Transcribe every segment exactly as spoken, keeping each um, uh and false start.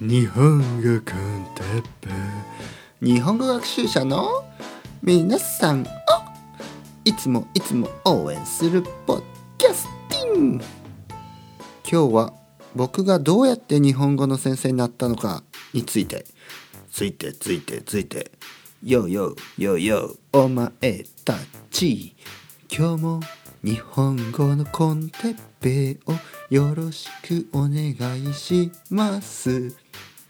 日本語コンテッペ日本語学習者の皆さんをいつもいつも応援するポッキャスティン。今日は僕がどうやって日本語の先生になったのかについてついてついてついてよよよよお前たち今日も日本語のコンテッペをよろしくお願いします。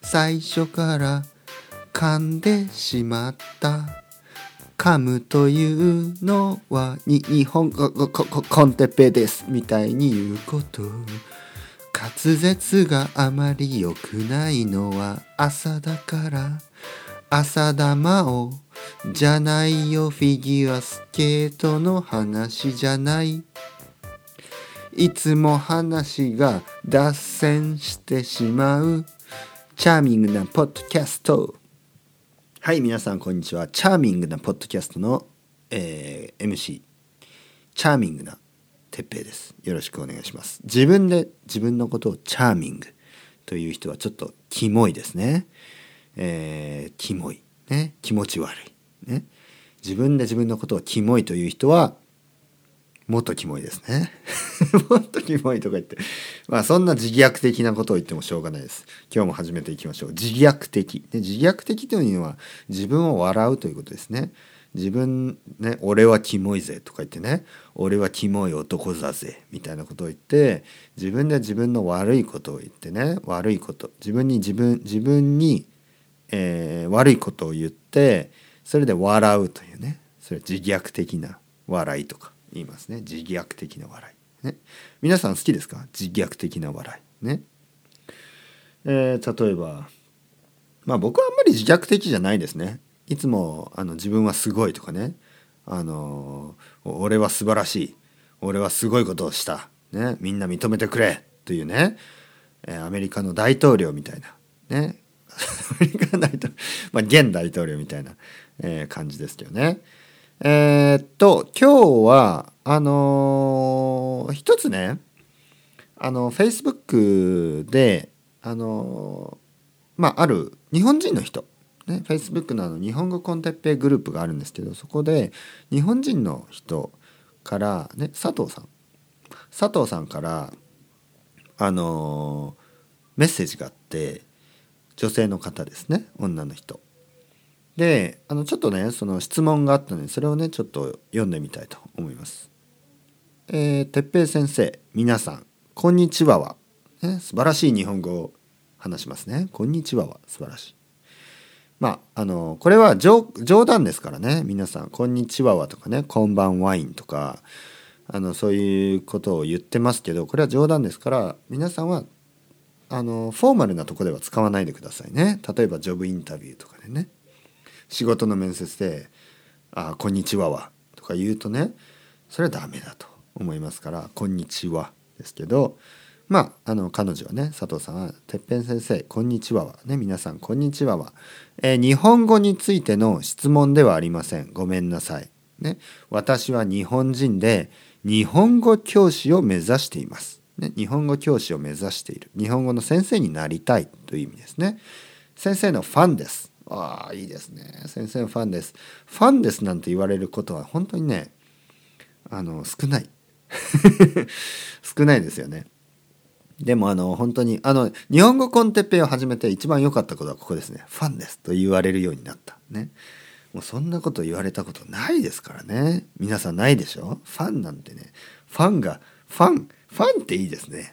最初から噛んでしまった。噛むというのは日本語コンテッペですみたいに言うこと。滑舌があまり良くないのは朝だから朝玉をじゃないよ。フィギュアスケートの話じゃない。いつも話が脱線してしまうチャーミングなポッドキャスト。はい、皆さんこんにちは。チャーミングなポッドキャストの、えー、エムシー チャーミングなてっぺいです。よろしくお願いします。自分で自分のことをチャーミングという人はちょっとキモいですね。えー、キモいね、気持ち悪いね。自分で自分のことをキモいという人はもっとキモいですねもっとキモいとか言ってまあそんな自虐的なことを言ってもしょうがないです。今日も始めていきましょう。自虐的、ね、自虐的というのは自分を笑うということですね。自分ね、俺はキモいぜとか言ってね、俺はキモい男だぜみたいなことを言って自分で自分の悪いことを言ってね、悪いこと自分に自分自分にえー、悪いことを言ってそれで笑うというね、それ自虐的な笑いとか言いますね。自虐的な笑い、ね、皆さん好きですか？自虐的な笑いね。えー、例えばまあ僕はあんまり自虐的じゃないですね。いつもあの自分はすごいとかね、あの俺は素晴らしい、俺はすごいことをした、ね、みんな認めてくれというね、えー、アメリカの大統領みたいなねアメリカ大統領、まあ、現大統領みたいな、えー、感じですけどね。えー、っと今日はあのー、一つね、あの Facebook であのー、まあある日本人の人ね、 Facebook のあの日本語コンテッペグループがあるんですけど、そこで日本人の人からね、佐藤さん佐藤さんからあのー、メッセージがあって、女性の方ですね、女の人で、あのちょっとねその質問があったのでそれをねちょっと読んでみたいと思います。えー、てっぺい先生、皆さんこんにちはは、ね、素晴らしい日本語を話しますね。こんにちはは素晴らしい。まああのこれは冗談ですからね。皆さんこんにちははとかね、こんばんワインとかあのそういうことを言ってますけど、これは冗談ですから皆さんはあのフォーマルなとこでは使わないでくださいね。例えばジョブインタビューとかでね、仕事の面接であこんにちははとか言うとね、それはダメだと思いますからこんにちはですけど、まああの彼女はね、佐藤さんはてっぺん先生こんにちははね、皆さんこんにちはは、えー、日本語についての質問ではありません。ごめんなさいね。私は日本人で日本語教師を目指していますね、日本語教師を目指している。日本語の先生になりたいという意味ですね。先生のファンです。ああ、いいですね。先生のファンです。ファンですなんて言われることは本当にね、あの少ない少ないですよね。でもあの本当にあの日本語コンテッペを始めて一番良かったことはここですね。ファンですと言われるようになったね。もうそんなこと言われたことないですからね。皆さんないでしょ？ファンなんてね。ファンがファン。ファンっていいですね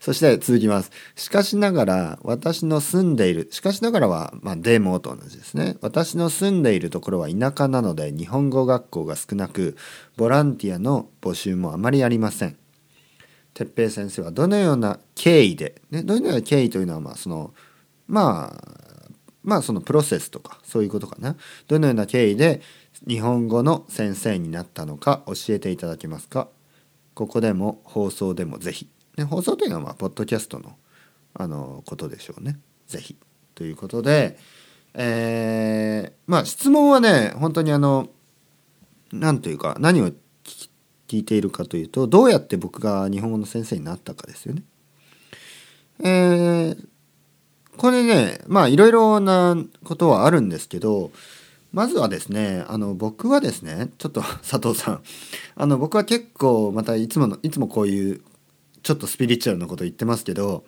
そして続きます。しかしながら私の住んでいる、しかしながらは、まあ、デーモと同じですね。私の住んでいるところは田舎なので日本語学校が少なく、ボランティアの募集もあまりありません。てっぺい先生はどのような経緯で、ね、どのような経緯というのはまあそのまあまあそのプロセスとかそういうことかな。どのような経緯で日本語の先生になったのか教えていただけますか？ここでも放送でもぜひ、ね、放送というのはまあポッドキャストのあのことでしょうね。ぜひということで、えー、まあ質問はね本当にあの何というか何を聞いているかというと、どうやって僕が日本語の先生になったかですよね。えー、これね、まあいろいろなことはあるんですけど、まずはですね、あの僕はですね、ちょっと佐藤さん、あの僕は結構またいつものいつもこういうちょっとスピリチュアルなこと言ってますけど、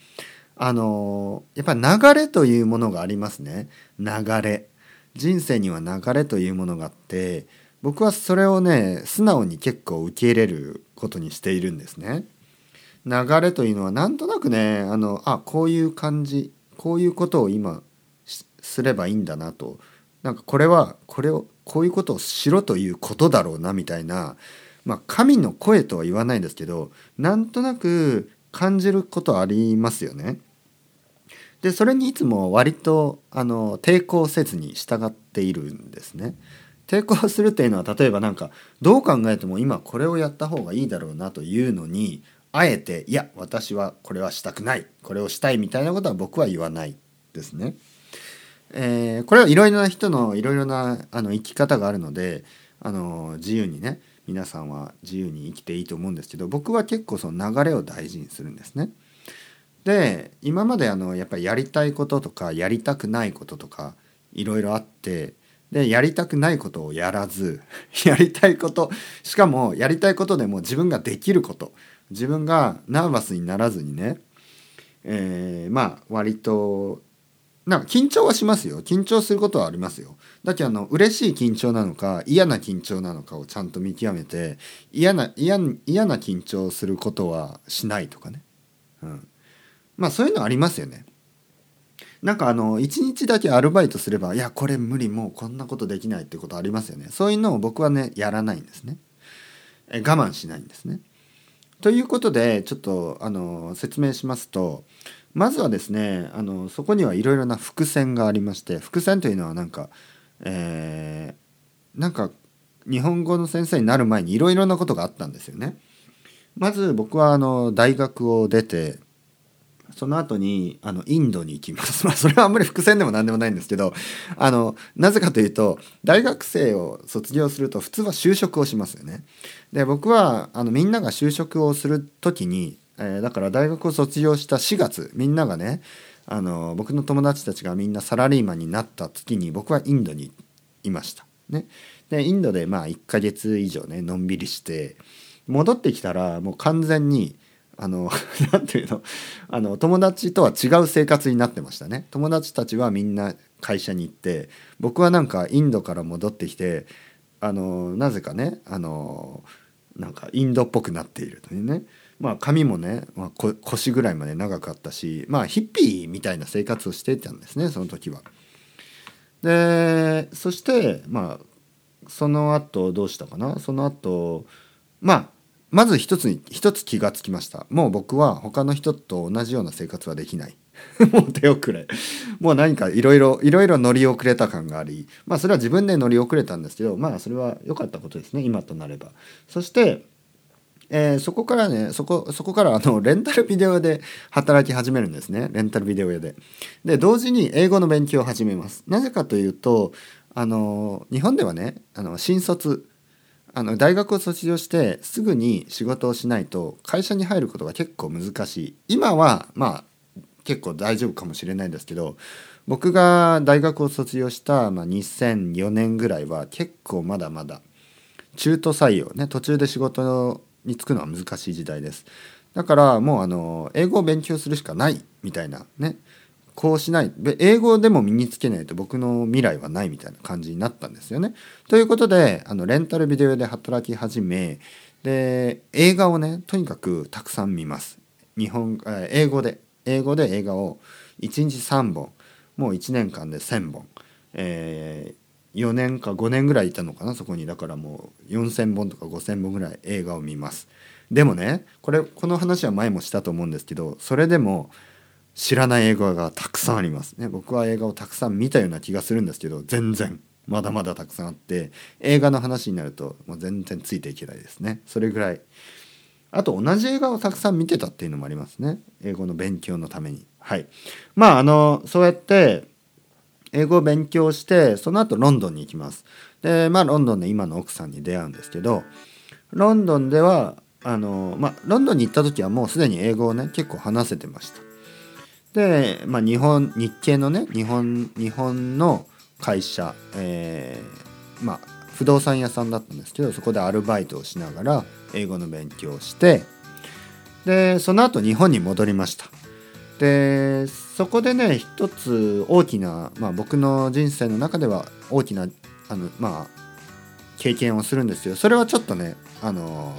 あのやっぱり流れというものがありますね。流れ、人生には流れというものがあって、僕はそれをね、素直に結構受け入れることにしているんですね。流れというのはなんとなくね、あのあこういう感じ、こういうことを今すればいいんだなと、なんかこれはこれをこういうことをしろということだろうなみたいな、まあ神の声とは言わないですけど、なんとなく感じることありますよね。でそれにいつも割とあの抵抗せずに従っているんですね。抵抗するというのは、例えばなんかどう考えても今これをやった方がいいだろうなというのに、あえていや私はこれはしたくない、これをしたいみたいなことは僕は言わないですね。えー、これはいろいろな人のいろいろなあの生き方があるので、あの自由にね、皆さんは自由に生きていいと思うんですけど、僕は結構その流れを大事にするんですね。で今まであのやっぱりやりたいこととかやりたくないこととかいろいろあって、でやりたくないことをやらずやりたいこと、しかもやりたいことでも自分ができること、自分がナーバスにならずにね、えー、まあ割となんか緊張はしますよ。緊張することはありますよ。だけどあの嬉しい緊張なのか嫌な緊張なのかをちゃんと見極めて、嫌な嫌な緊張することはしないとかね、うん、まあそういうのありますよね。なんかあの一日だけアルバイトすればいやこれ無理、もうこんなことできないってことありますよね。そういうのを僕はねやらないんですね。え我慢しないんですね。ということでちょっとあの説明しますと、まずはですね、あのそこにはいろいろな伏線がありまして、伏線というのはなんか、えー、なんか日本語の先生になる前にいろいろなことがあったんですよね。まず僕はあの大学を出て、その後にあのインドに行きます。まあそれはあんまり伏線でも何でもないんですけど、あのなぜかというと大学生を卒業すると普通は就職をしますよね。で僕はあのみんなが就職をするときに、えー、だから大学を卒業したしがつ、みんながね、あの僕の友達たちがみんなサラリーマンになった月に僕はインドにいました、ね、でインドでまあいっかげつ以上ねのんびりして戻ってきたら、もう完全にあのなんていうの、あの友達とは違う生活になってましたね。友達たちはみんな会社に行って、僕はなんかインドから戻ってきて、あのなぜかね、あのなんかインドっぽくなっているというね。まあ髪もね、まあ、腰ぐらいまで長かったし、まあヒッピーみたいな生活をしていたんですね、その時は。でそしてまあその後どうしたかな、その後まあまず一つ一つ気がつきました。もう僕は他の人と同じような生活はできないもう手遅れ、もう何かいろいろいろいろ乗り遅れた感があり、まあそれは自分で乗り遅れたんですけど、まあそれは良かったことですね、今となれば。そしてえー、そこからね、そこ、そこからあのレンタルビデオ屋で働き始めるんですね。レンタルビデオ屋で。で、同時に英語の勉強を始めます。なぜかというと、あの日本ではね、あの新卒、あの大学を卒業してすぐに仕事をしないと会社に入ることが結構難しい。今はまあ結構大丈夫かもしれないですけど、僕が大学を卒業した、まあ、にせんよねんぐらいは結構まだまだ中途採用ね、途中で仕事をにつくのは難しい時代です。だからもうあの英語を勉強するしかないみたいなね、こうしない、英語でも身につけないと僕の未来はないみたいな感じになったんですよね。ということであのレンタルビデオで働き始め、で映画をねとにかくたくさん見ます。日本英語で英語で映画をいちにちさんぼん、もういちねんかんでせんぼん、えーよねんかごねんぐらいいたのかな、そこに。だからもうよんせんぼんとかごせんぼんぐらい映画を見ます。でもね、これこの話は前もしたと思うんですけど、それでも知らない映画がたくさんありますね。僕は映画をたくさん見たような気がするんですけど、全然まだまだたくさんあって、映画の話になるともう全然ついていけないですね。それぐらい。あと同じ映画をたくさん見てたっていうのもありますね、英語の勉強のために。はい、まああのそうやって英語を勉強して、その後ロンドンに行きます。でまあロンドンで今の奥さんに出会うんですけど、ロンドンではあの、まあ、ロンドンに行った時はもうすでに英語をね結構話せてました。で、まあ、日本日系のね日本日本の会社、えー、まあ不動産屋さんだったんですけど、そこでアルバイトをしながら英語の勉強をして、でその後日本に戻りました。でそこでね一つ大きな、まあ、僕の人生の中では大きなあの、まあ、経験をするんですよ。それはちょっとねあの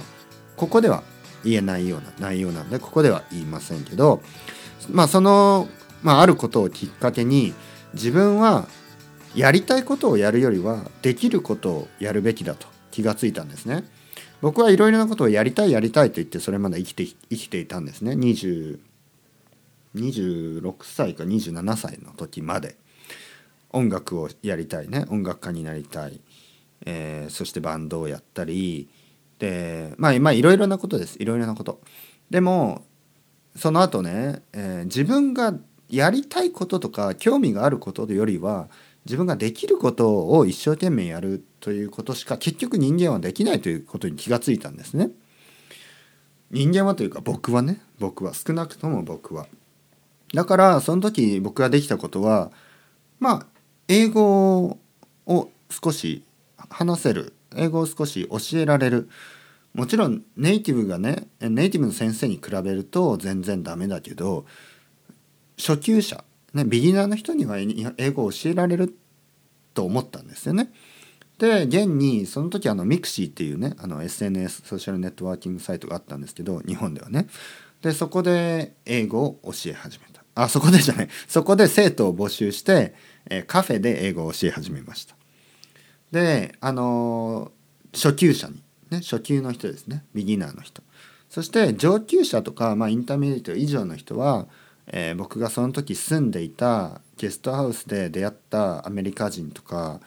ここでは言えないような内容なんでここでは言いませんけど、まあその、まあ、あることをきっかけに自分はやりたいことをやるよりはできることをやるべきだと気がついたんですね。僕はいろいろなことをやりたいやりたいと言ってそれまで生きて生きていたんですね。にじゅうろくさいかにじゅうななさいの時まで音楽をやりたいね、音楽家になりたい、えー、そしてバンドをやったりで、まあまあいろいろなことです、いろいろなことでもその後ね、えー、自分がやりたいこととか興味があることよりは自分ができることを一生懸命やるということしか結局人間はできないということに気がついたんですね。人間はというか僕はね、僕は少なくとも僕は。だからその時僕ができたことは、まあ英語を少し話せる、英語を少し教えられる。もちろんネイティブがね、ネイティブの先生に比べると全然ダメだけど、初級者ね、ビギナーの人には英語を教えられると思ったんですよね。で現にその時あのミクシーっていうねあの エスエヌエス ソーシャルネットワーキングサイトがあったんですけど、日本ではね。でそこで英語を教え始めた。あそこでじゃないそこで生徒を募集して、えー、カフェで英語を教え始めました。であのー、初級者にね、初級の人ですね、ビギナーの人、そして上級者とか、まあ、インターミディエイト以上の人はえー、僕がその時住んでいたゲストハウスで出会ったアメリカ人とか、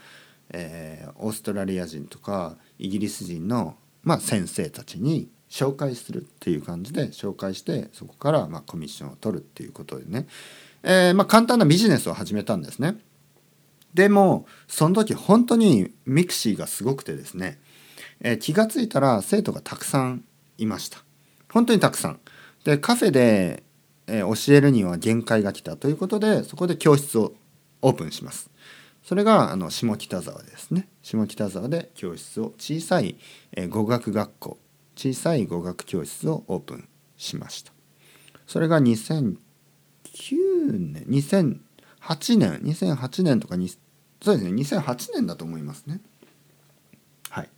えー、オーストラリア人とかイギリス人の、まあ、先生たちに紹介するっていう感じで紹介して、そこからまあコミッションを取るっていうことでね、えーまあ、簡単なビジネスを始めたんですね。でもその時本当にミクシーがすごくてですね、えー、気がついたら生徒がたくさんいました。本当にたくさんで、カフェでえー、教えるには限界が来たということで、そこで教室をオープンします。それがあの下北沢ですね。下北沢で教室を小さい、えー、語学学校小さい語学教室をオープンしました。それがにせんきゅうねんにせんはちねんにせんはちねんとかにそうですねにせんはちねんだと思いますね。はい。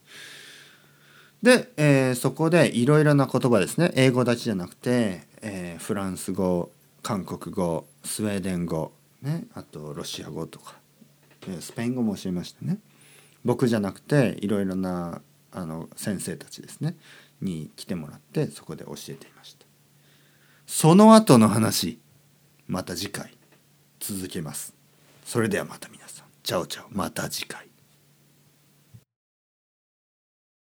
で、えー、そこでいろいろな言葉ですね、英語だけじゃなくて、えー、フランス語、韓国語、スウェーデン語、ね、あとロシア語とか、えー、スペイン語も教えましたね。僕じゃなくていろいろなあの先生たちですねに来てもらって、そこで教えていました。その後の話また次回続けます。それではまた皆さん、チャオチャオ、また次回。